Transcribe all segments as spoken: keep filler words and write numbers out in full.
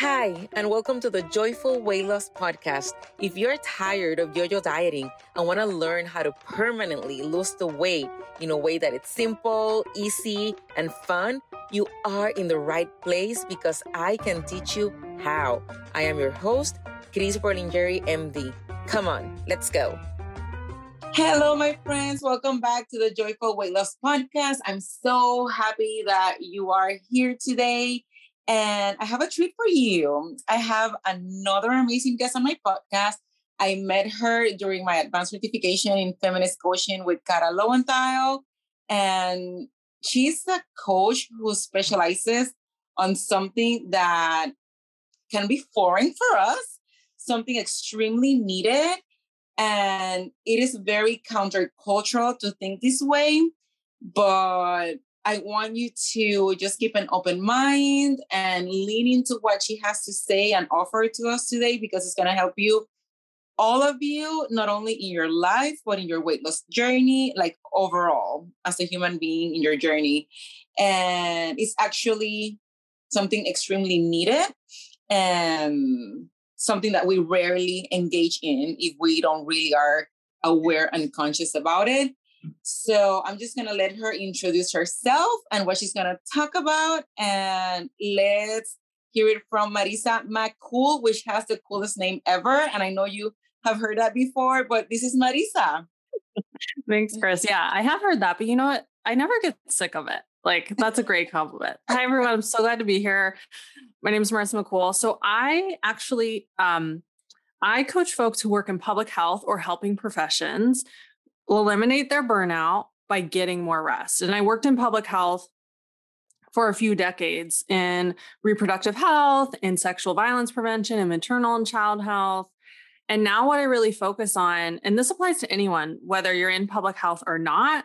Hi, and welcome to the Joyful Weight Loss Podcast. If you're tired of yo-yo dieting and want to learn how to permanently lose the weight in a way that it's simple, easy, and fun, you are in the right place because I can teach you how. I am your host, Chris Berlingeri, M D. Come on, let's go. Hello, my friends. Welcome back to the Joyful Weight Loss Podcast. I'm so happy that you are here today. And I have a treat for you. I have another amazing guest on my podcast. I met her during my advanced certification in feminist coaching with Kara Lowenthal. And she's a coach who specializes on something that can be foreign for us, something extremely needed. And it is very countercultural to think this way, but I want you to just keep an open mind and lean into what she has to say and offer to us today, because it's going to help you, all of you, not only in your life, but in your weight loss journey, like overall as a human being in your journey. And it's actually something extremely needed and something that we rarely engage in if we don't really are aware and conscious about it. So I'm just going to let her introduce herself and what she's going to talk about. And let's hear it from Marissa McCool, which has the coolest name ever. And I know you have heard that before, but this is Marissa. Thanks, Chris. Yeah, I have heard that, but you know what? I never get sick of it. Like, that's a great compliment. Hi, everyone. I'm so glad to be here. My name is Marissa McCool. So I actually, um, I coach folks who work in public health or helping professions eliminate their burnout by getting more rest. And I worked in public health for a few decades in reproductive health, in sexual violence prevention, and maternal and child health. And now what I really focus on, and this applies to anyone, whether you're in public health or not,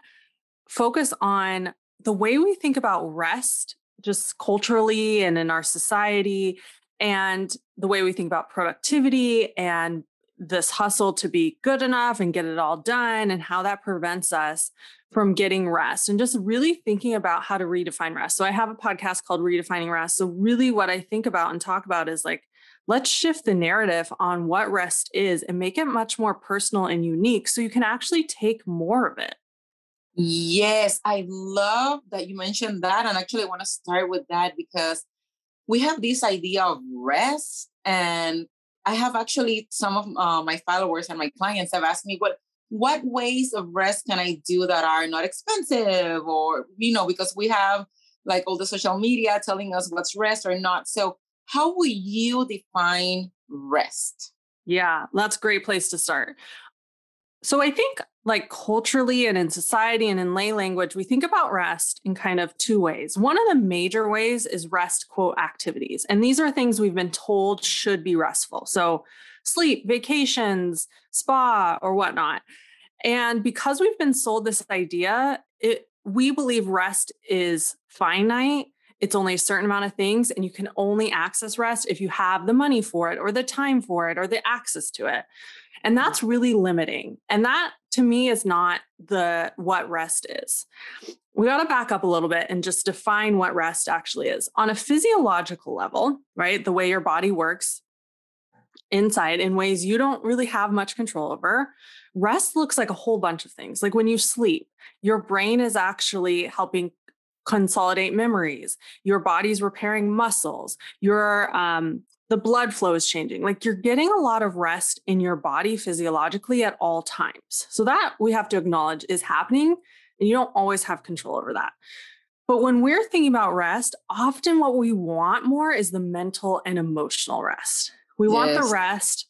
focus on the way we think about rest, just culturally and in our society, and the way we think about productivity and this hustle to be good enough and get it all done, and how that prevents us from getting rest, and just really thinking about how to redefine rest. So I have a podcast called Redefining Rest. So really what I think about and talk about is like, let's shift the narrative on what rest is and make it much more personal and unique so you can actually take more of it. Yes, I love that you mentioned that. And actually I want to start with that because we have this idea of rest, and I have actually some of uh, my followers and my clients have asked me, what, what ways of rest can I do that are not expensive? Or, you know, because we have like all the social media telling us what's rest or not. So how would you define rest? Yeah, that's a great place to start. So I think like culturally and in society and in lay language, we think about rest in kind of two ways. One of the major ways is rest, quote, activities. And these are things we've been told should be restful. So sleep, vacations, spa, or whatnot. And because we've been sold this idea, it, we believe rest is finite. It's only a certain amount of things, and you can only access rest if you have the money for it or the time for it or the access to it. And that's really limiting. And that to me is not the what rest is. We got to back up a little bit and just define what rest actually is. On a physiological level, right? The way your body works inside in ways you don't really have much control over. Rest looks like a whole bunch of things. Like when you sleep, your brain is actually helping consolidate memories. Your body's repairing muscles. Your, um, the blood flow is changing. Like you're getting a lot of rest in your body physiologically at all times. So that we have to acknowledge is happening, and you don't always have control over that. But when we're thinking about rest, often what we want more is the mental and emotional rest. We yes. want the rest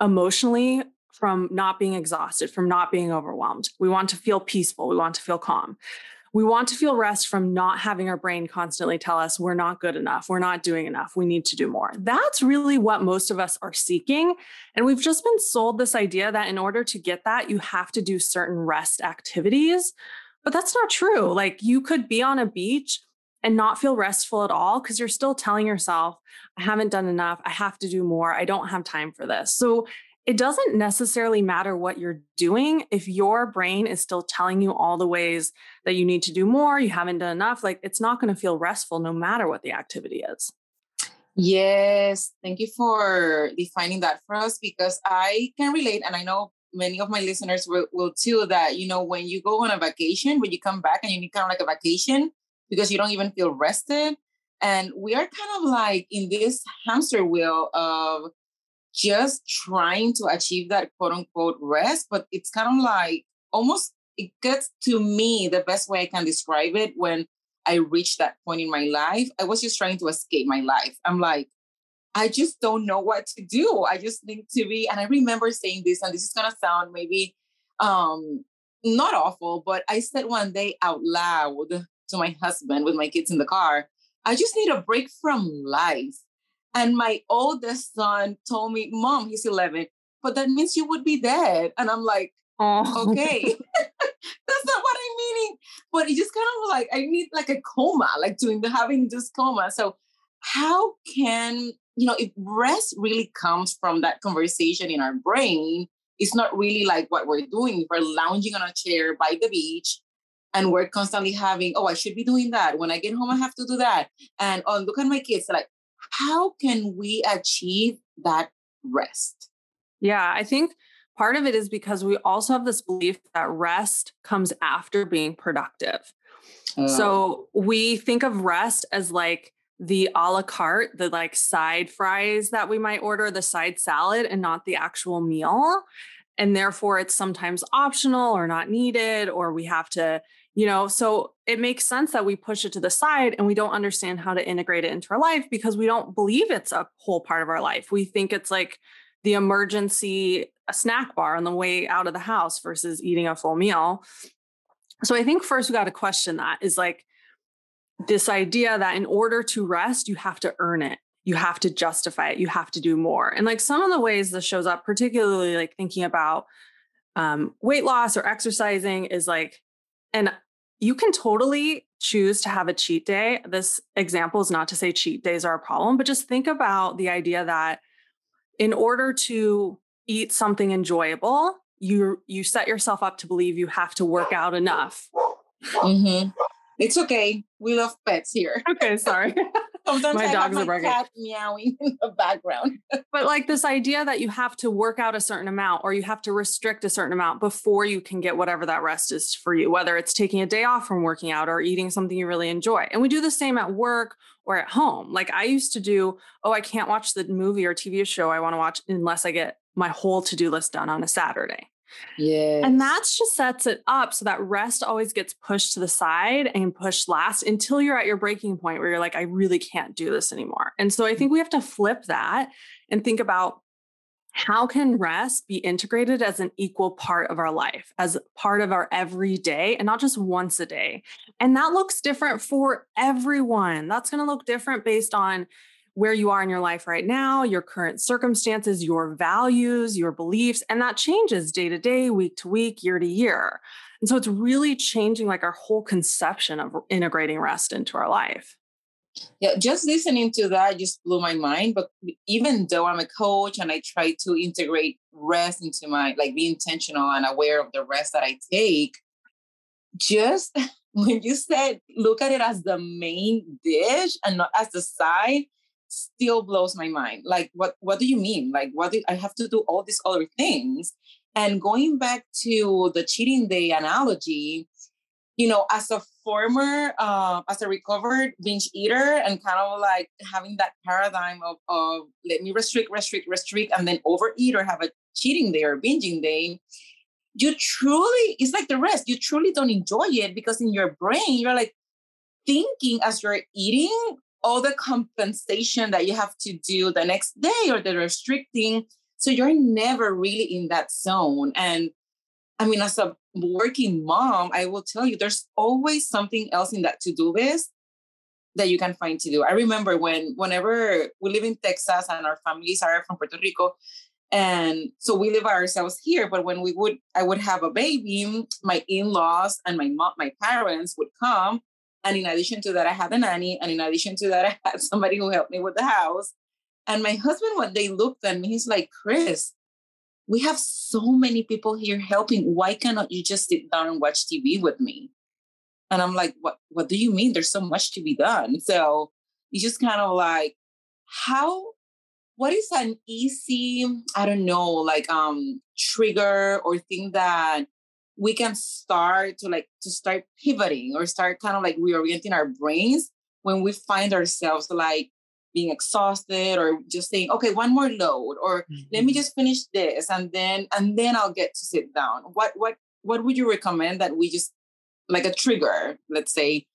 emotionally from not being exhausted, from not being overwhelmed. We want to feel peaceful. We want to feel calm. We want to feel rest from not having our brain constantly tell us we're not good enough, we're not doing enough, we need to do more. That's really what most of us are seeking. And we've just been sold this idea that in order to get that, you have to do certain rest activities. But that's not true. Like you could be on a beach and not feel restful at all because you're still telling yourself, I haven't done enough, I have to do more, I don't have time for this. So it doesn't necessarily matter what you're doing if your brain is still telling you all the ways that you need to do more, you haven't done enough, like it's not going to feel restful no matter what the activity is. Yes, thank you for defining that for us, because I can relate, and I know many of my listeners will, will too, that, you know, when you go on a vacation, when you come back and you need kind of like a vacation because you don't even feel rested. And we are kind of like in this hamster wheel of just trying to achieve that quote unquote rest. But it's kind of like almost, it gets to me the best way I can describe it when I reached that point in my life. I was just trying to escape my life. I'm like, I just don't know what to do. I just need to be, and I remember saying this, and this is going to sound maybe um, not awful, but I said one day out loud to my husband with my kids in the car, I just need a break from life. And my oldest son told me, Mom, he's eleven, but that means you would be dead. And I'm like, oh. Okay. That's not what I'm meaning. But it just kind of like, I need like a coma, like doing the having this coma. So how can, you know, if rest really comes from that conversation in our brain, it's not really like what we're doing. We're lounging on a chair by the beach and we're constantly having, oh, I should be doing that. When I get home, I have to do that. And oh, look at my kids. Like, how can we achieve that rest? Yeah, I think part of it is because we also have this belief that rest comes after being productive. Oh. So we think of rest as like the a la carte, the like side fries that we might order, the side salad, and not the actual meal. And therefore it's sometimes optional or not needed, or we have to, you know, so it makes sense that we push it to the side and we don't understand how to integrate it into our life because we don't believe it's a whole part of our life. We think it's like the emergency a snack bar on the way out of the house versus eating a full meal. So I think first we got to question that, is like this idea that in order to rest, you have to earn it. You have to justify it. You have to do more. And like some of the ways this shows up, particularly like thinking about um, weight loss or exercising, is like, and you can totally choose to have a cheat day. This example is not to say cheat days are a problem, but just think about the idea that in order to eat something enjoyable, you you set yourself up to believe you have to work out enough. Mm-hmm. It's okay. We love pets here. Okay, sorry. Sometimes my I dogs have my are cat meowing in the background. But like this idea that you have to work out a certain amount or you have to restrict a certain amount before you can get whatever that rest is for you, whether it's taking a day off from working out or eating something you really enjoy. And we do the same at work or at home. Like I used to do, oh, I can't watch the movie or T V show I want to watch unless I get my whole to-do list done on a Saturday. Yeah. And that's just sets it up so that rest always gets pushed to the side and pushed last until you're at your breaking point where you're like, I really can't do this anymore. And so I think we have to flip that and think about how can rest be integrated as an equal part of our life, as part of our everyday and not just once a day. And that looks different for everyone. That's going to look different based on where you are in your life right now, your current circumstances, your values, your beliefs, and that changes day to day, week to week, year to year. And so it's really changing like our whole conception of integrating rest into our life. Yeah, just listening to that just blew my mind. But even though I'm a coach and I try to integrate rest into my, like be intentional and aware of the rest that I take, just when you said, look at it as the main dish and not as the side, still blows my mind. Like, what, what do you mean? Like, what do I have to do all these other things? And going back to the cheating day analogy, you know, as a former, uh, as a recovered binge eater and kind of like having that paradigm of, of let me restrict, restrict, restrict, and then overeat or have a cheating day or binging day, you truly, it's like the rest, you truly don't enjoy it because in your brain, you're like thinking as you're eating, all the compensation that you have to do the next day or the restricting. So you're never really in that zone. And I mean, as a working mom, I will tell you, there's always something else in that to-do list that you can find to do. I remember when, whenever we live in Texas and our families are from Puerto Rico. And so we live by ourselves here, but when we would, I would have a baby, my in-laws and my mom, my parents would come. And in addition to that, I had a nanny. And in addition to that, I had somebody who helped me with the house. And my husband, when they looked at me, he's like, Chris, we have so many people here helping. Why cannot you just sit down and watch T V with me? And I'm like, what, what do you mean? There's so much to be done. So it's just kind of like, how, what is an easy, I don't know, like um, trigger or thing that we can start to like, to start pivoting or start kind of like reorienting our brains when we find ourselves like being exhausted or just saying, okay, one more load, or mm-hmm. let me just finish this. And then, and then I'll get to sit down. What, what, what would you recommend that we just like a trigger, let's say,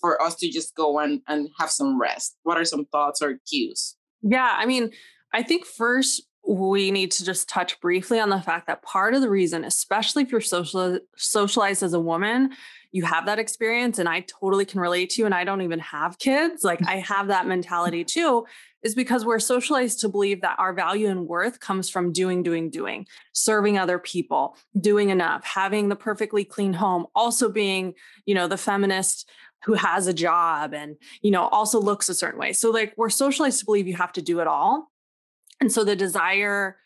for us to just go and, and have some rest? What are some thoughts or cues? Yeah. I mean, I think first we need to just touch briefly on the fact that part of the reason, especially if you're social, socialized as a woman, you have that experience, and I totally can relate to you, and I don't even have kids. Like I have that mentality too, is because we're socialized to believe that our value and worth comes from doing, doing, doing, serving other people, doing enough, having the perfectly clean home, also being, you know, the feminist who has a job and, you know, also looks a certain way. So like we're socialized to believe you have to do it all. And so the desire,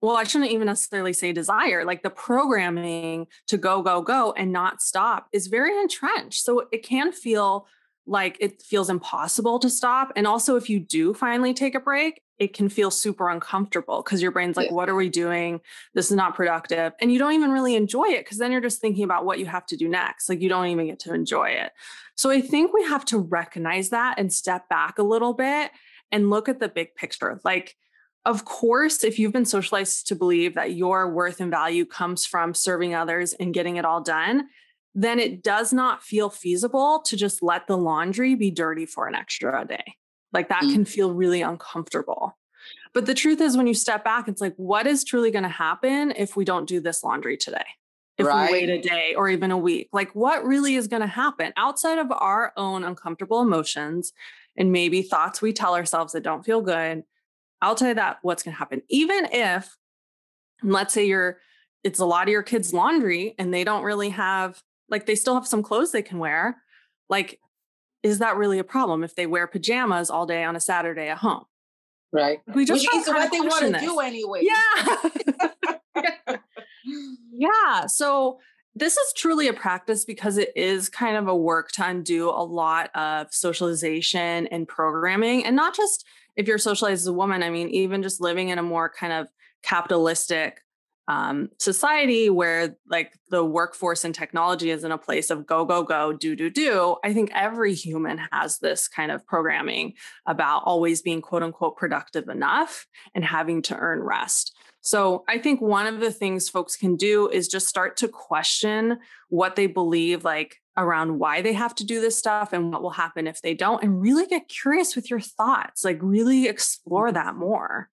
well, I shouldn't even necessarily say desire, like the programming to go, go, go and not stop is very entrenched. So it can feel like it feels impossible to stop. And also if you do finally take a break, it can feel super uncomfortable because your brain's like, yeah. what are we doing? This is not productive. And you don't even really enjoy it because then you're just thinking about what you have to do next. Like you don't even get to enjoy it. So I think we have to recognize that and step back a little bit and look at the big picture. Like, of course, if you've been socialized to believe that your worth and value comes from serving others and getting it all done, then it does not feel feasible to just let the laundry be dirty for an extra day. Like that can feel really uncomfortable. But the truth is when you step back, it's like, what is truly going to happen if we don't do this laundry today? If right. we wait a day or even a week, like what really is going to happen outside of our own uncomfortable emotions and maybe thoughts we tell ourselves that don't feel good? I'll tell you that what's going to happen, even if, let's say you're, it's a lot of your kids' laundry and they don't really have, like, they still have some clothes they can wear. Like, is that really a problem if they wear pajamas all day on a Saturday at home? Right. We just Which is what they want to this. do anyway. Yeah. yeah. So this is truly a practice because it is kind of a work to undo a lot of socialization and programming, and not just if you're socialized as a woman. I mean, even just living in a more kind of capitalistic um, society where like the workforce and technology is in a place of go, go, go, do, do, do. I think every human has this kind of programming about always being quote unquote productive enough and having to earn rest. So I think one of the things folks can do is just start to question what they believe, like around why they have to do this stuff and what will happen if they don't, and really get curious with your thoughts, like really explore that more.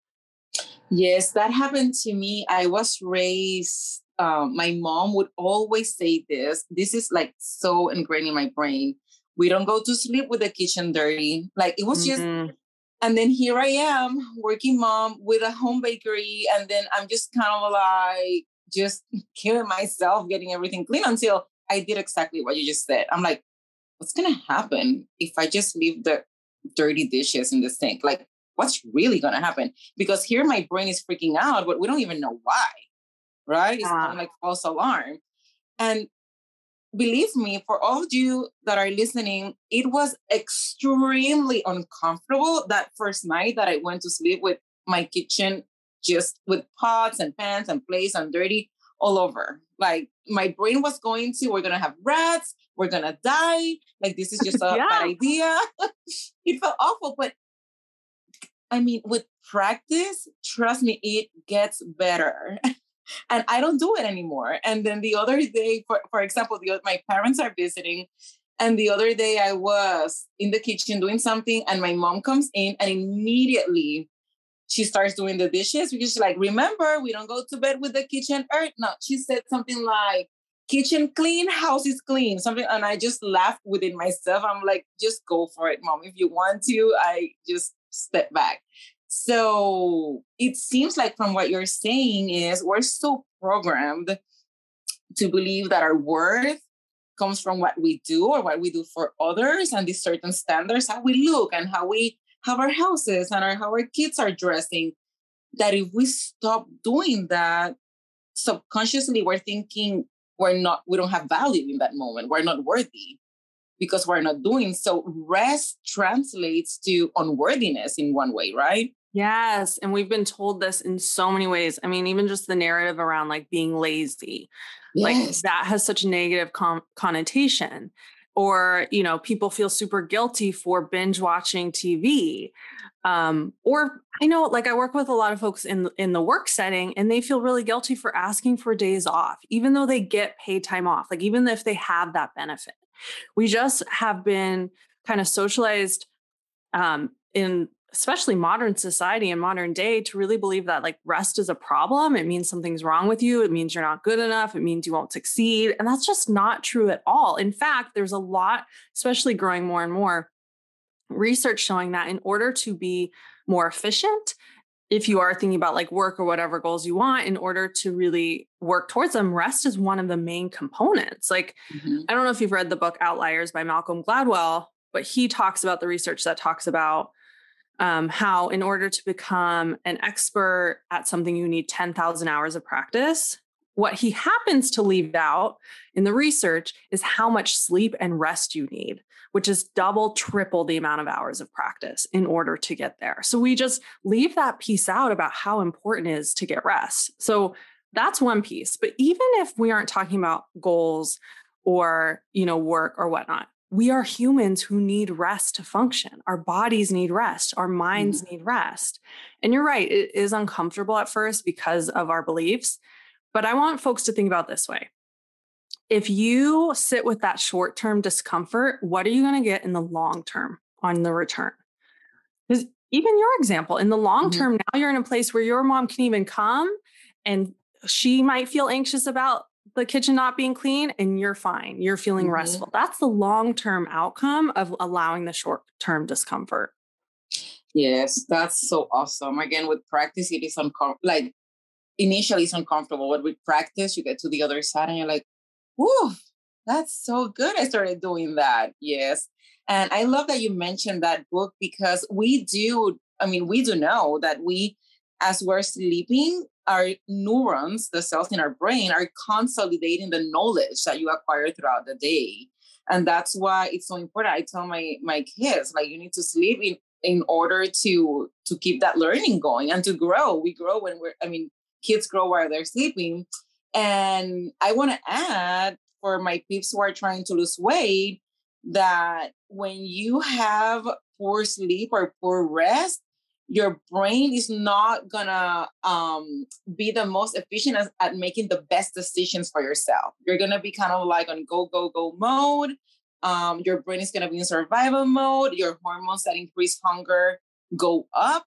Yes, that happened to me. I was raised, um, my mom would always say this. This is like so ingrained in my brain. We don't go to sleep with the kitchen dirty. Like it was mm-hmm. just, and then here I am, working mom with a home bakery. And then I'm just kind of like, just killing myself, getting everything clean until I did exactly what you just said. I'm like, what's going to happen if I just leave the dirty dishes in the sink? Like, what's really going to happen? Because here my brain is freaking out, but we don't even know why, right? It's kind of like false alarm. And believe me, for all of you that are listening, it was extremely uncomfortable that first night that I went to sleep with my kitchen, just with pots and pans and plates and dirty all over. Like my brain was going to, we're going to have rats, we're going to die. Like, this is just a yeah. bad idea. It felt awful, but I mean, with practice, trust me, it gets better. And I don't do it anymore. And then the other day, for, for example, the, my parents are visiting. And the other day I was in the kitchen doing something and my mom comes in and immediately she starts doing the dishes because she's like, remember, we don't go to bed with the kitchen dirt. No, she said something like, kitchen clean, house is clean, something. And I just laughed within myself. I'm like, just go for it, mom. If you want to, I just step back. So it seems like from what you're saying is we're so programmed to believe that our worth comes from what we do or what we do for others and these certain standards, how we look and how we have our houses and our, how our kids are dressing, that if we stop doing that, subconsciously we're thinking we're not, we don't have value in that moment. We're not worthy. because we're not doing. So rest translates to unworthiness in one way, right? Yes. And we've been told this in so many ways. I mean, even just the narrative around like being lazy, yes. like that has such a negative con- connotation. Or, you know, people feel super guilty for binge watching T V. Um, or I know, like I work with a lot of folks in, in the work setting, and they feel really guilty for asking for days off, even though they get paid time off, like even if they have that benefit. We just have been kind of socialized um, in especially modern society and modern day to really believe that like rest is a problem. It means something's wrong with you. It means you're not good enough. It means you won't succeed. And that's just not true at all. In fact, there's a lot, especially growing more and more research showing that in order to be more efficient, if you are thinking about like work or whatever goals you want, in order to really work towards them, rest is one of the main components. Like, mm-hmm. I don't know if you've read the book Outliers by Malcolm Gladwell, but he talks about the research that talks about Um, how in order to become an expert at something, you need ten thousand hours of practice. What he happens to leave out in the research is how much sleep and rest you need, which is double, triple the amount of hours of practice in order to get there. So we just leave that piece out about how important it is to get rest. So that's one piece. But even if we aren't talking about goals or, you know, work or whatnot, we are humans who need rest to function. Our bodies need rest. Our minds mm-hmm. need rest. And you're right, it is uncomfortable at first because of our beliefs. But I want folks to think about this way. If you sit with that short-term discomfort, what are you going to get in the long term on the return? Because even your example, in the long term, mm-hmm. now you're in a place where your mom can even come and she might feel anxious about the kitchen not being clean, and you're fine. You're feeling mm-hmm. restful. That's the long-term outcome of allowing the short-term discomfort. Yes, that's so awesome. Again, with practice, it is uncomfortable. Like initially it's uncomfortable, but with practice, you get to the other side and you're like, whoo, that's so good. I started doing that. Yes. And I love that you mentioned that book because we do, I mean, we do know that we, as we're sleeping, our neurons, the cells in our brain, are consolidating the knowledge that you acquire throughout the day. And that's why it's so important. I tell my, my kids, like, you need to sleep in, in order to, to keep that learning going and to grow. We grow when we're, I mean, kids grow while they're sleeping. And I want to add for my peeps who are trying to lose weight that when you have poor sleep or poor rest, your brain is not gonna um, be the most efficient as, at making the best decisions for yourself. You're gonna be kind of like on go, go, go mode. Um, your brain is gonna be in survival mode. Your hormones that increase hunger go up.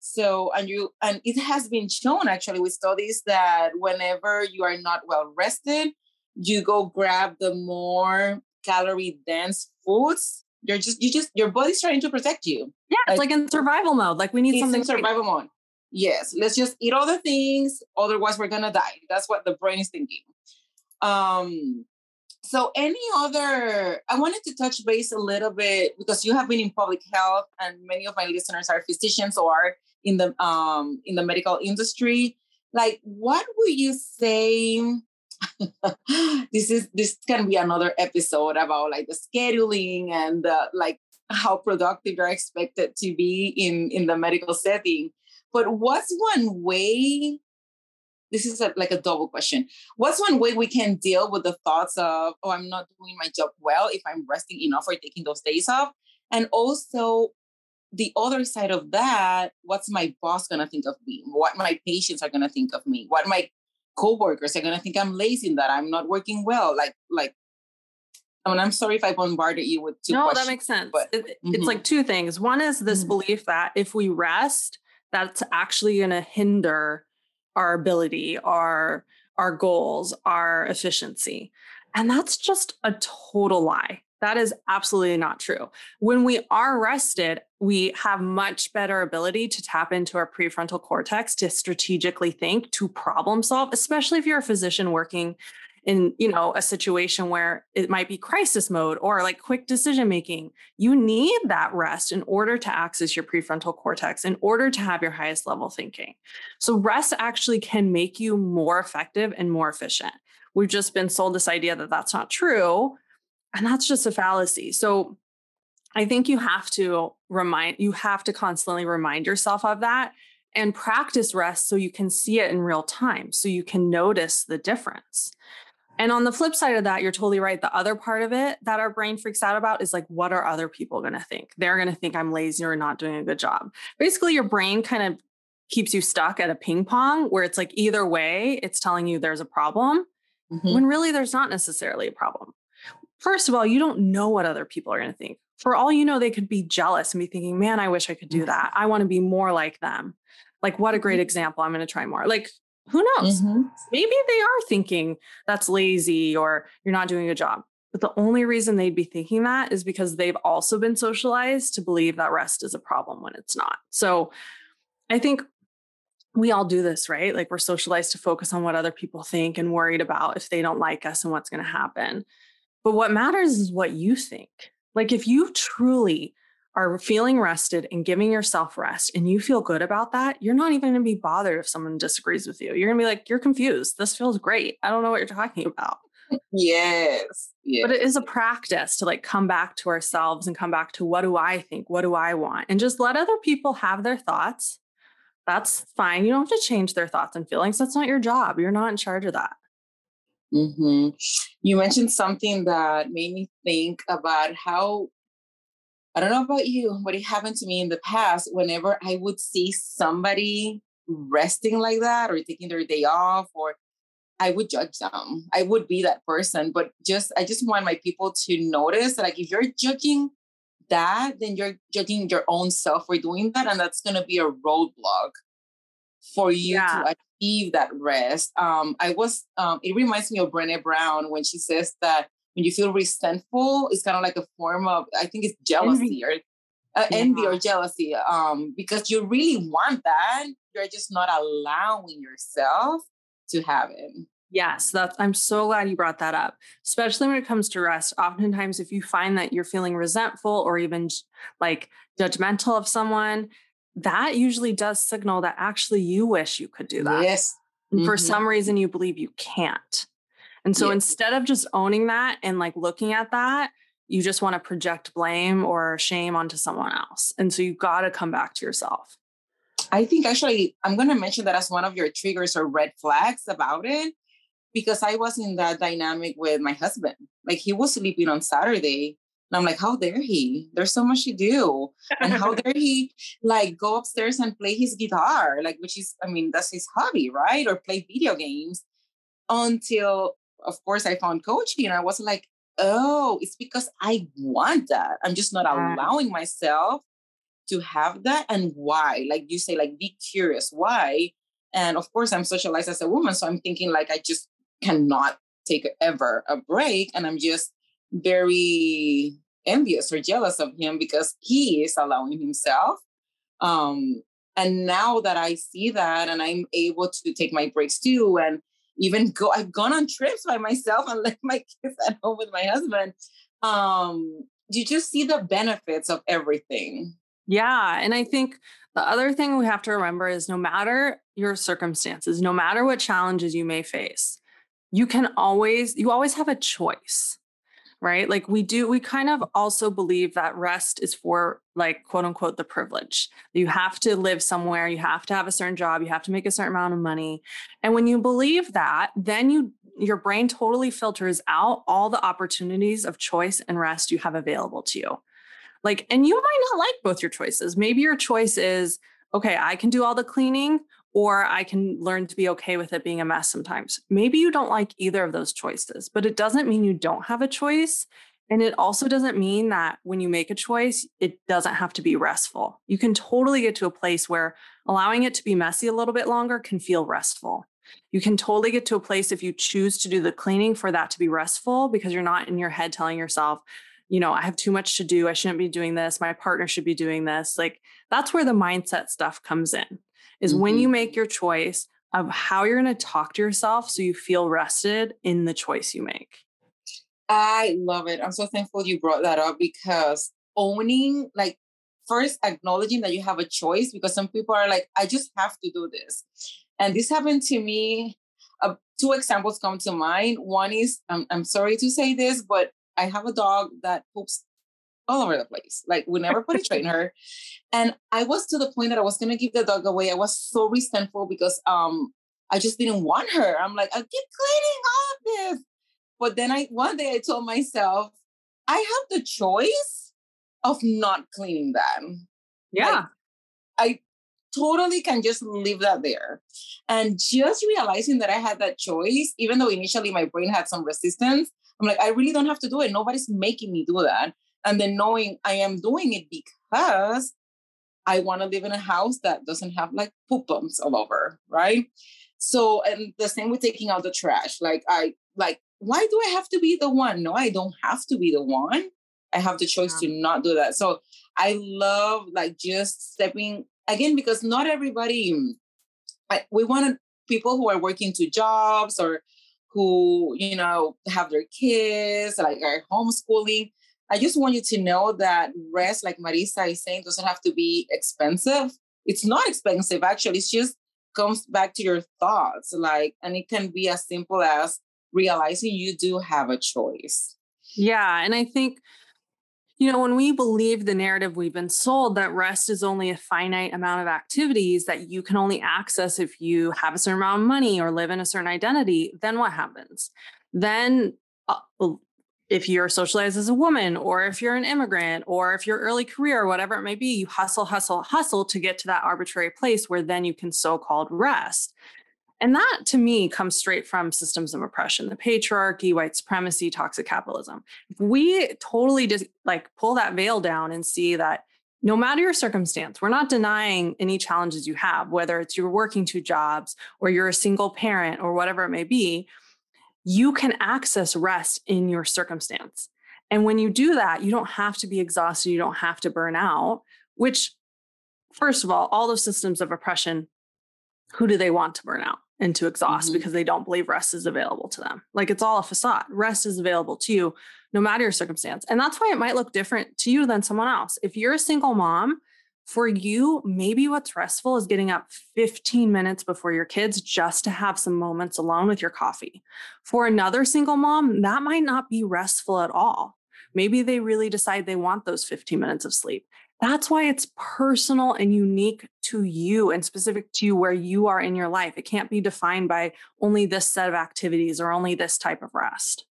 So, and you, and it has been shown actually with studies that whenever you are not well rested, you go grab the more calorie dense foods. You're just, you just, your body's trying to protect you. Yeah, it's like, like in survival mode. Like we need something. In survival right. mode. Yes. Let's just eat all the things. Otherwise we're going to die. That's what the brain is thinking. Um, so any other, I wanted to touch base a little bit because you have been in public health and many of my listeners are physicians or in the, um, in the medical industry. Like, what would you say? this is this can be another episode about like the scheduling and uh, like how productive you're expected to be in in the medical setting. But what's one way? This is a, like a double question. What's one way we can deal with the thoughts of, oh, I'm not doing my job well if I'm resting enough or taking those days off? And also the other side of that, what's my boss gonna think of me? What my patients are gonna think of me? What my coworkers are going to think I'm lazy and that I'm not working well. Like, like, I mean, I'm sorry if I bombarded you with two no, questions. No, that makes sense. But, it, mm-hmm. It's like two things. One is this mm-hmm. belief that if we rest, that's actually going to hinder our ability, our, our goals, our efficiency. And that's just a total lie. That is absolutely not true. When we are rested, we have much better ability to tap into our prefrontal cortex to strategically think, to problem solve, especially if you're a physician working in, you know, a situation where it might be crisis mode or like quick decision making. You need that rest in order to access your prefrontal cortex, in order to have your highest level thinking. So rest actually can make you more effective and more efficient. We've just been sold this idea that that's not true. And that's just a fallacy. So I think you have to remind, you have to constantly remind yourself of that and practice rest so you can see it in real time, so you can notice the difference. And on the flip side of that, you're totally right. The other part of it that our brain freaks out about is like, what are other people going to think? They're going to think I'm lazy or not doing a good job. Basically, your brain kind of keeps you stuck at a ping pong where it's like, either way, it's telling you there's a problem, mm-hmm. when really there's not necessarily a problem. First of all, you don't know what other people are going to think. For all you know, they could be jealous and be thinking, man, I wish I could do that. I want to be more like them. Like, what a great example. I'm going to try more. Like, who knows? Mm-hmm. Maybe they are thinking that's lazy or you're not doing a job. But the only reason they'd be thinking that is because they've also been socialized to believe that rest is a problem when it's not. So I think we all do this, right? Like, we're socialized to focus on what other people think and worried about if they don't like us and what's going to happen. But what matters is what you think. Like, if you truly are feeling rested and giving yourself rest and you feel good about that, you're not even going to be bothered if someone disagrees with you. You're going to be like, you're confused. This feels great. I don't know what you're talking about. Yes. yes. But it is a practice to like come back to ourselves and come back to, what do I think? What do I want? And just let other people have their thoughts. That's fine. You don't have to change their thoughts and feelings. That's not your job. You're not in charge of that. Mm-hmm. You mentioned something that made me think about how, I don't know about you, but it happened to me in the past whenever I would see somebody resting like that or taking their day off, or I would judge them. I would be that person, but just, I just want my people to notice that, like, if you're judging that, then you're judging your own self for doing that. And that's going to be a roadblock for you yeah. to achieve that rest. Um, I was, um, it reminds me of Brené Brown when she says that when you feel resentful, it's kind of like a form of, I think it's jealousy or uh, yeah. envy or jealousy, um, because you really want that. You're just not allowing yourself to have it. Yes, that's, I'm so glad you brought that up, especially when it comes to rest. Oftentimes, if you find that you're feeling resentful or even like judgmental of someone, that usually does signal that actually you wish you could do that. Yes. And mm-hmm. for some reason, you believe you can't. And so yes. instead of just owning that and like looking at that, you just want to project blame or shame onto someone else. And so you've got to come back to yourself. I think actually I'm going to mention that as one of your triggers or red flags about it, because I was in that dynamic with my husband. Like, he was sleeping on Saturday. And I'm like, how dare he? There's so much to do. And how dare he like go upstairs and play his guitar, like, which is, I mean, that's his hobby, right? Or play video games. Until, of course, I found coaching and I was like, oh, it's because I want that. I'm just not yeah. allowing myself to have that. And why? Like you say, like, be curious. Why? And of course, I'm socialized as a woman. So I'm thinking like, I just cannot take ever a break. And I'm just very envious or jealous of him because he is allowing himself. Um, and now that I see that and I'm able to take my breaks too, and even go, I've gone on trips by myself and left my kids at home with my husband. Um, you just see the benefits of everything. Yeah. And I think the other thing we have to remember is no matter your circumstances, no matter what challenges you may face, you can always, you always have a choice, right? Like we do, we kind of also believe that rest is for like, quote unquote, the privilege. You have to live somewhere. You have to have a certain job. You have to make a certain amount of money. And when you believe that, then you, your brain totally filters out all the opportunities of choice and rest you have available to you. Like, and you might not like both your choices. Maybe your choice is, okay, I can do all the cleaning, or I can learn to be okay with it being a mess sometimes. Maybe you don't like either of those choices, but it doesn't mean you don't have a choice. And it also doesn't mean that when you make a choice, it doesn't have to be restful. You can totally get to a place where allowing it to be messy a little bit longer can feel restful. You can totally get to a place if you choose to do the cleaning for that to be restful, because you're not in your head telling yourself, you know, I have too much to do. I shouldn't be doing this. My partner should be doing this. Like, that's where the mindset stuff comes in. Is mm-hmm. when you make your choice of how you're going to talk to yourself so you feel rested in the choice you make. I love it. I'm so thankful you brought that up, because owning, like, first acknowledging that you have a choice, because some people are like, I just have to do this. And this happened to me. Uh, two examples come to mind. One is, I'm, I'm sorry to say this, but I have a dog that poops all over the place. Like, we never put a trainer. And I was to the point that I was going to give the dog away. I was so resentful because um, I just didn't want her. I'm like, I keep cleaning all of this. But then I, one day I told myself, I have the choice of not cleaning them. Yeah. Like, I totally can just leave that there. And just realizing that I had that choice, even though initially my brain had some resistance, I'm like, I really don't have to do it. Nobody's making me do that. And then knowing I am doing it because I want to live in a house that doesn't have like poop bumps all over, right? So, and the same with taking out the trash. Like, I, like, why do I have to be the one? No, I don't have to be the one. I have the choice yeah. to not do that. So I love like just stepping again, because not everybody, I, we want people who are working two jobs or who, you know, have their kids, like are homeschooling. I just want you to know that rest, like Marissa is saying, doesn't have to be expensive. It's not expensive, actually. It just comes back to your thoughts. Like, and it can be as simple as realizing you do have a choice. Yeah. And I think, you know, when we believe the narrative we've been sold that rest is only a finite amount of activities that you can only access if you have a certain amount of money or live in a certain identity, then what happens? Then uh, if you're socialized as a woman, or if you're an immigrant, or if you're early career, whatever it may be, you hustle, hustle, hustle to get to that arbitrary place where then you can so-called rest. And that, to me, comes straight from systems of oppression, the patriarchy, white supremacy, toxic capitalism. If we totally just like pull that veil down and see that no matter your circumstance, we're not denying any challenges you have, whether it's you're working two jobs or you're a single parent or whatever it may be, you can access rest in your circumstance. And when you do that, you don't have to be exhausted. You don't have to burn out, which, first of all, all those systems of oppression, who do they want to burn out and to exhaust mm-hmm. because they don't believe rest is available to them? Like, it's all a facade. Rest is available to you no matter your circumstance. And that's why it might look different to you than someone else. If you're a single mom, for you, maybe what's restful is getting up fifteen minutes before your kids just to have some moments alone with your coffee. For another single mom, that might not be restful at all. Maybe they really decide they want those fifteen minutes of sleep. That's why it's personal and unique to you and specific to you where you are in your life. It can't be defined by only this set of activities or only this type of rest.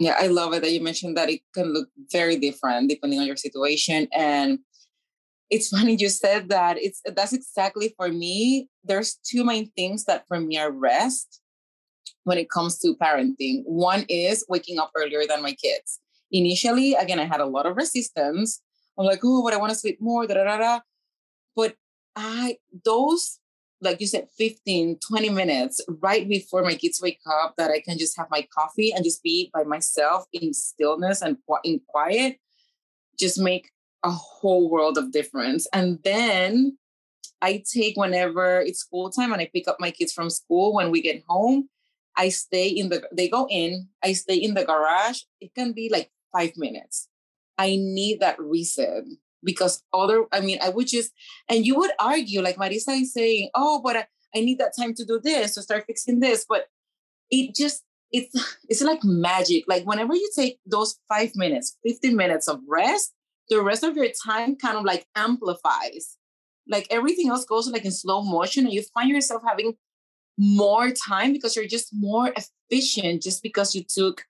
Yeah, I love it that you mentioned that it can look very different depending on your situation. And it's funny you said that. It's that's exactly for me. There's two main things that for me are rest when it comes to parenting. One is waking up earlier than my kids. Initially, again, I had a lot of resistance. I'm like, oh, but I want to sleep more, da, da, da, da. But I, those, like you said, fifteen, twenty minutes right before my kids wake up that I can just have my coffee and just be by myself in stillness and in quiet, just make a whole world of difference. And then I take whenever it's school time and I pick up my kids from school. When we get home, I stay in the, they go in, I stay in the garage. It can be like five minutes. I need that reset because other, I mean, I would just, and you would argue, like Marissa is saying, oh, but I, I need that time to do this, to start fixing this. But it just, it's, it's like magic. Like whenever you take those five minutes, fifteen minutes of rest, the rest of your time kind of like amplifies. Like everything else goes like in slow motion and you find yourself having more time because you're just more efficient just because you took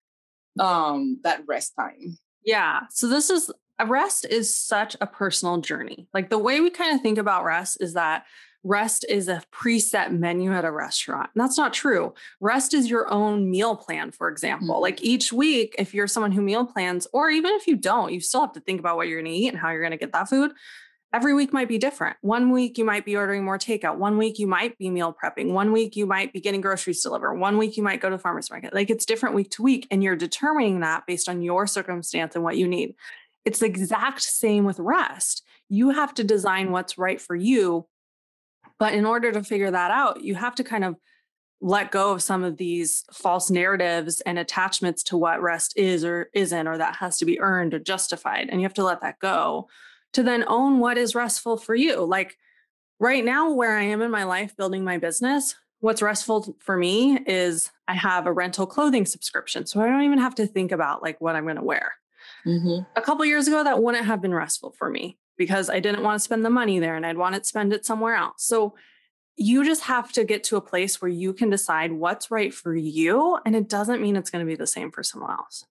um, that rest time. Yeah. So this is, rest is such a personal journey. Like the way we kind of think about rest is that rest is a preset menu at a restaurant. And that's not true. Rest is your own meal plan, for example. Mm-hmm. Like each week, if you're someone who meal plans, or even if you don't, you still have to think about what you're going to eat and how you're going to get that food. Every week might be different. One week you might be ordering more takeout. One week you might be meal prepping. One week you might be getting groceries delivered. One week you might go to the farmer's market. Like it's different week to week. And you're determining that based on your circumstance and what you need. It's the exact same with rest. You have to design what's right for you. But in order to figure that out, you have to kind of let go of some of these false narratives and attachments to what rest is or isn't, or that has to be earned or justified. And you have to let that go to then own what is restful for you. Like right now, where I am in my life, building my business, What's restful for me is I have a rental clothing subscription, so I don't even have to think about like what I'm going to wear. Mm-hmm. A couple years ago, that wouldn't have been restful for me because I didn't want to spend the money there and I'd want to spend it somewhere else. So you just have to get to a place where you can decide what's right for you. And it doesn't mean it's going to be the same for someone else.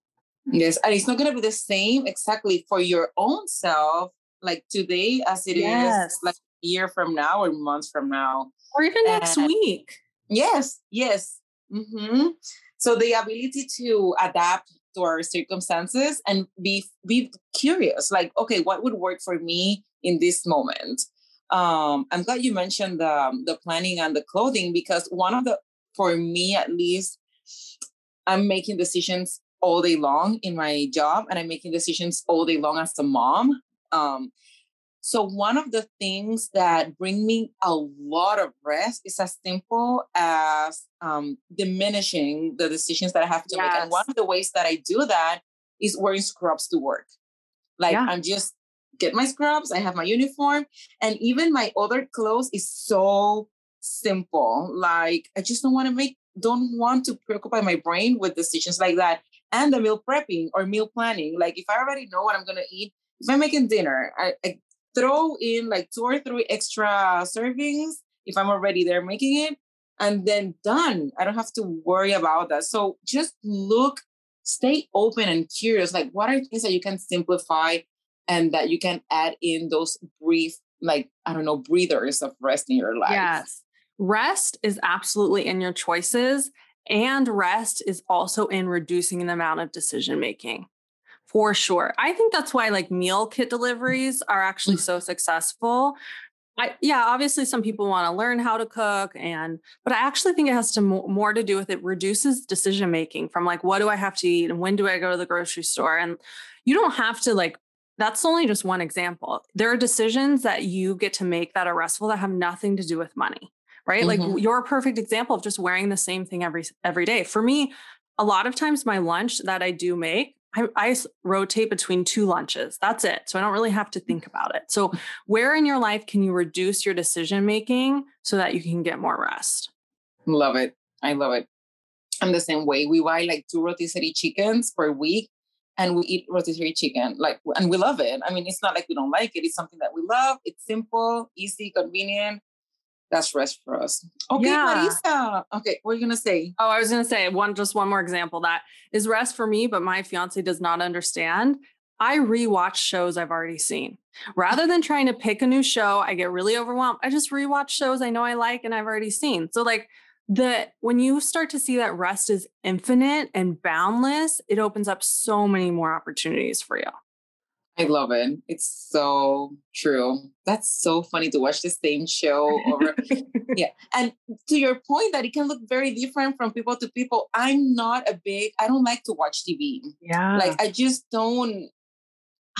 Yes. And it's not going to be the same exactly for your own self, like today as it yes. is like a year from now or months from now. Or even and next week. Yes. Yes. Mm-hmm. So the ability to adapt to our circumstances and be, be curious, like, okay, what would work for me in this moment? Um, I'm glad you mentioned the, the planning and the clothing, because one of the, for me at least, I'm making decisions all day long in my job, and I'm making decisions all day long as a mom. Um, so one of the things that bring me a lot of rest is as simple as um, diminishing the decisions that I have to yes. make. And one of the ways that I do that is wearing scrubs to work. Like yeah. I'm just get my scrubs, I have my uniform, and even my other clothes is so simple. Like, I just don't want to make, don't want to preoccupy my brain with decisions like that. And the meal prepping or meal planning. Like, if I already know what I'm going to eat, if I'm making dinner, I, I throw in like two or three extra servings if I'm already there making it, and then done. I don't have to worry about that. So just look, stay open and curious. Like, what are things that you can simplify and that you can add in those brief, like, I don't know, breathers of rest in your life? Yes. Rest is absolutely in your choices. And rest is also in reducing the amount of decision-making, for sure. I think that's why like meal kit deliveries are actually so successful. I, yeah, obviously some people want to learn how to cook, and, but I actually think it has to mo- more to do with it reduces decision-making from like, what do I have to eat? And when do I go to the grocery store? And you don't have to like, that's only just one example. There are decisions that you get to make that are restful that have nothing to do with money, right? Mm-hmm. Like you're a perfect example of just wearing the same thing every, every day. For me, a lot of times my lunch that I do make, I, I rotate between two lunches. That's it. So I don't really have to think about it. So where in your life can you reduce your decision-making so that you can get more rest? Love it. I love it. I'm the same way. We buy like two rotisserie chickens per week. And we eat rotisserie chicken, like, and we love it. I mean, it's not like we don't like it. It's something that we love. It's simple, easy, convenient. That's rest for us. Okay, yeah. Marissa. Okay, what are you going to say? Oh, I was going to say one, just one more example. That is rest for me, but my fiance does not understand. I rewatch shows I've already seen. Rather than trying to pick a new show, I get really overwhelmed. I just rewatch shows I know I like and I've already seen. So like, that when you start to see that rest is infinite and boundless, it opens up so many more opportunities for you. I love it. It's so true. That's so funny to watch the same show over. Yeah. And to your point that it can look very different from people to people. I'm not a big, I don't like to watch T V. Yeah. Like I just don't,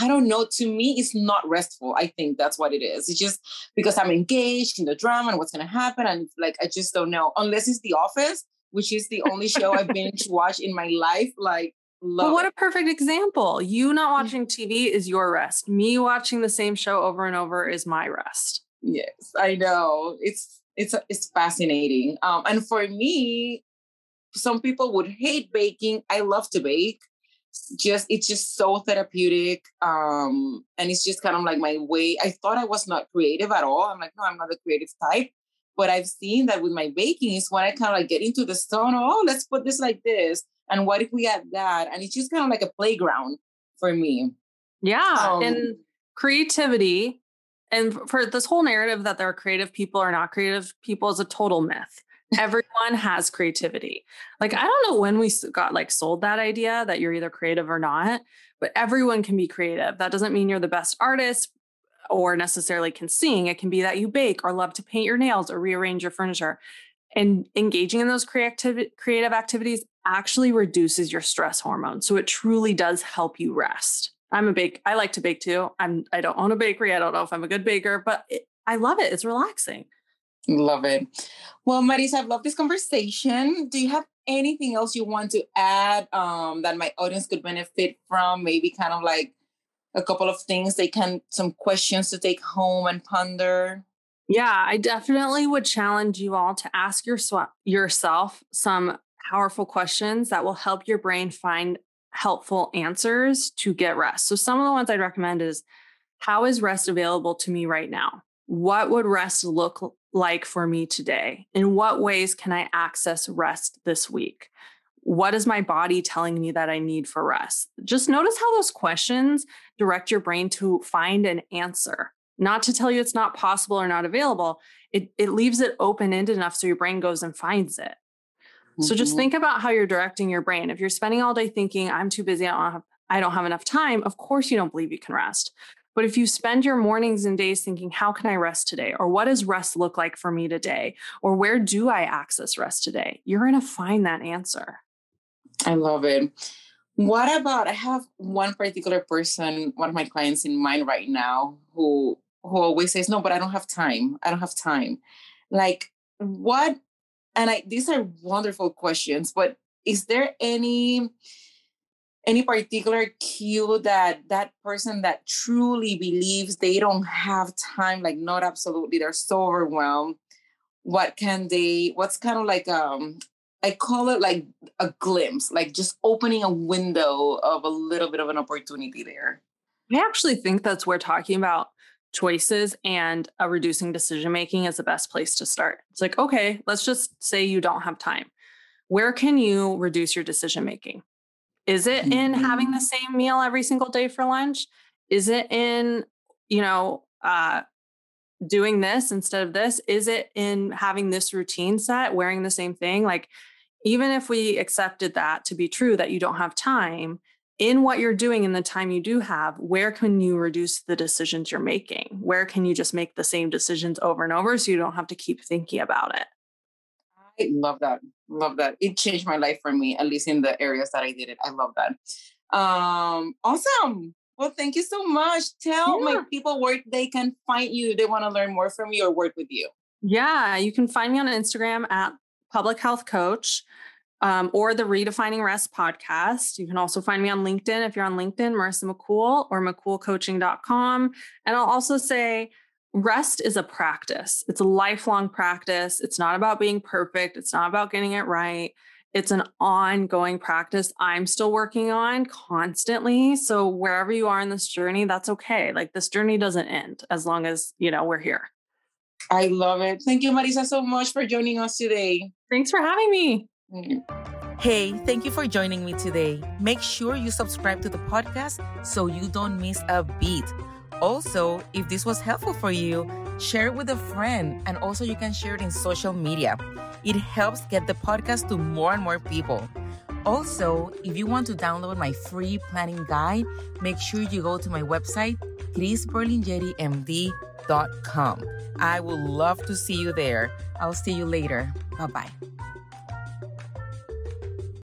I don't know. To me, it's not restful. I think that's what it is. It's just because I'm engaged in the drama and what's going to happen. And like, I just don't know, unless it's The Office, which is the only show I've binge watched in my life. Like, love well, what it. A perfect example. You not watching T V is your rest. Me watching the same show over and over is my rest. Yes, I know. It's, it's, it's fascinating. Um, and for me, some people would hate baking. I love to bake. Just it's just so therapeutic, um and it's just kind of like my way. I thought I was not creative at all. I'm like, no, I'm not the creative type, but I've seen that with my baking is when I kind of like get into the zone. Oh, let's put this like this, and what if we add that? And it's just kind of like a playground for me. Yeah. Um, and creativity, and for this whole narrative that there are creative people or not creative people is a total myth. Everyone has creativity. Like, I don't know when we got like sold that idea that you're either creative or not, but everyone can be creative. That doesn't mean you're the best artist or necessarily can sing. It can be that you bake or love to paint your nails or rearrange your furniture. And engaging in those creative creative activities actually reduces your stress hormone. So it truly does help you rest. I'm a bake. I like to bake too. I'm, I don't own a bakery. I don't know if I'm a good baker, but it, I love it. It's relaxing. Love it. Well, Marissa, I've loved this conversation. Do you have anything else you want to add um, that my audience could benefit from? Maybe kind of like a couple of things they can, some questions to take home and ponder. Yeah, I definitely would challenge you all to ask your sw- yourself some powerful questions that will help your brain find helpful answers to get rest. So some of the ones I'd recommend is, how is rest available to me right now? What would rest look like for me today? In what ways can I access rest this week? What is my body telling me that I need for rest? Just notice how those questions direct your brain to find an answer, not to tell you it's not possible or not available. It, it leaves it open-ended enough so your brain goes and finds it. Mm-hmm. So just think about how you're directing your brain. If you're spending all day thinking, I'm too busy, I don't have, I don't have enough time, of course you don't believe you can rest. But if you spend your mornings and days thinking, how can I rest today? Or what does rest look like for me today? Or where do I access rest today? You're going to find that answer. I love it. What about, I have one particular person, one of my clients in mind right now who, who always says, no, but I don't have time. I don't have time. Like what, and I, these are wonderful questions, but is there any, any particular cue that that person that truly believes they don't have time, like not absolutely, they're so overwhelmed. What can they, what's kind of like, um, I call it like a glimpse, like just opening a window of a little bit of an opportunity there. I actually think that's where talking about choices and a reducing decision-making is the best place to start. It's like, okay, let's just say you don't have time. Where can you reduce your decision-making? Is it in having the same meal every single day for lunch? Is it in, you know, uh, doing this instead of this? Is it in having this routine set, wearing the same thing? Like, even if we accepted that to be true, that you don't have time, in what you're doing in the time you do have, where can you reduce the decisions you're making? Where can you just make the same decisions over and over so you don't have to keep thinking about it? I love that. Love that. It changed my life for me, at least in the areas that I did it. I love that. Um, awesome. Well, thank you so much. Tell yeah. my people where they can find you. They want to learn more from you or work with you. Yeah, you can find me on Instagram at Public Health Coach, um, or the Redefining Rest podcast. You can also find me on LinkedIn. If you're on LinkedIn, Marissa McCool or McCool coaching dot com. And I'll also say, rest is a practice. It's a lifelong practice. It's not about being perfect. It's not about getting it right. It's an ongoing practice I'm still working on constantly. So wherever you are in this journey, that's okay. Like, this journey doesn't end as long as, you know, we're here. I love it. Thank you, Marissa, so much for joining us today. Thanks for having me. Hey, thank you for joining me today. Make sure you subscribe to the podcast so you don't miss a beat. Also, if this was helpful for you, share it with a friend, and also you can share it in social media. It helps get the podcast to more and more people. Also, if you want to download my free planning guide, make sure you go to my website, chris berlingeri m d dot com. I would love to see you there. I'll see you later. Bye-bye.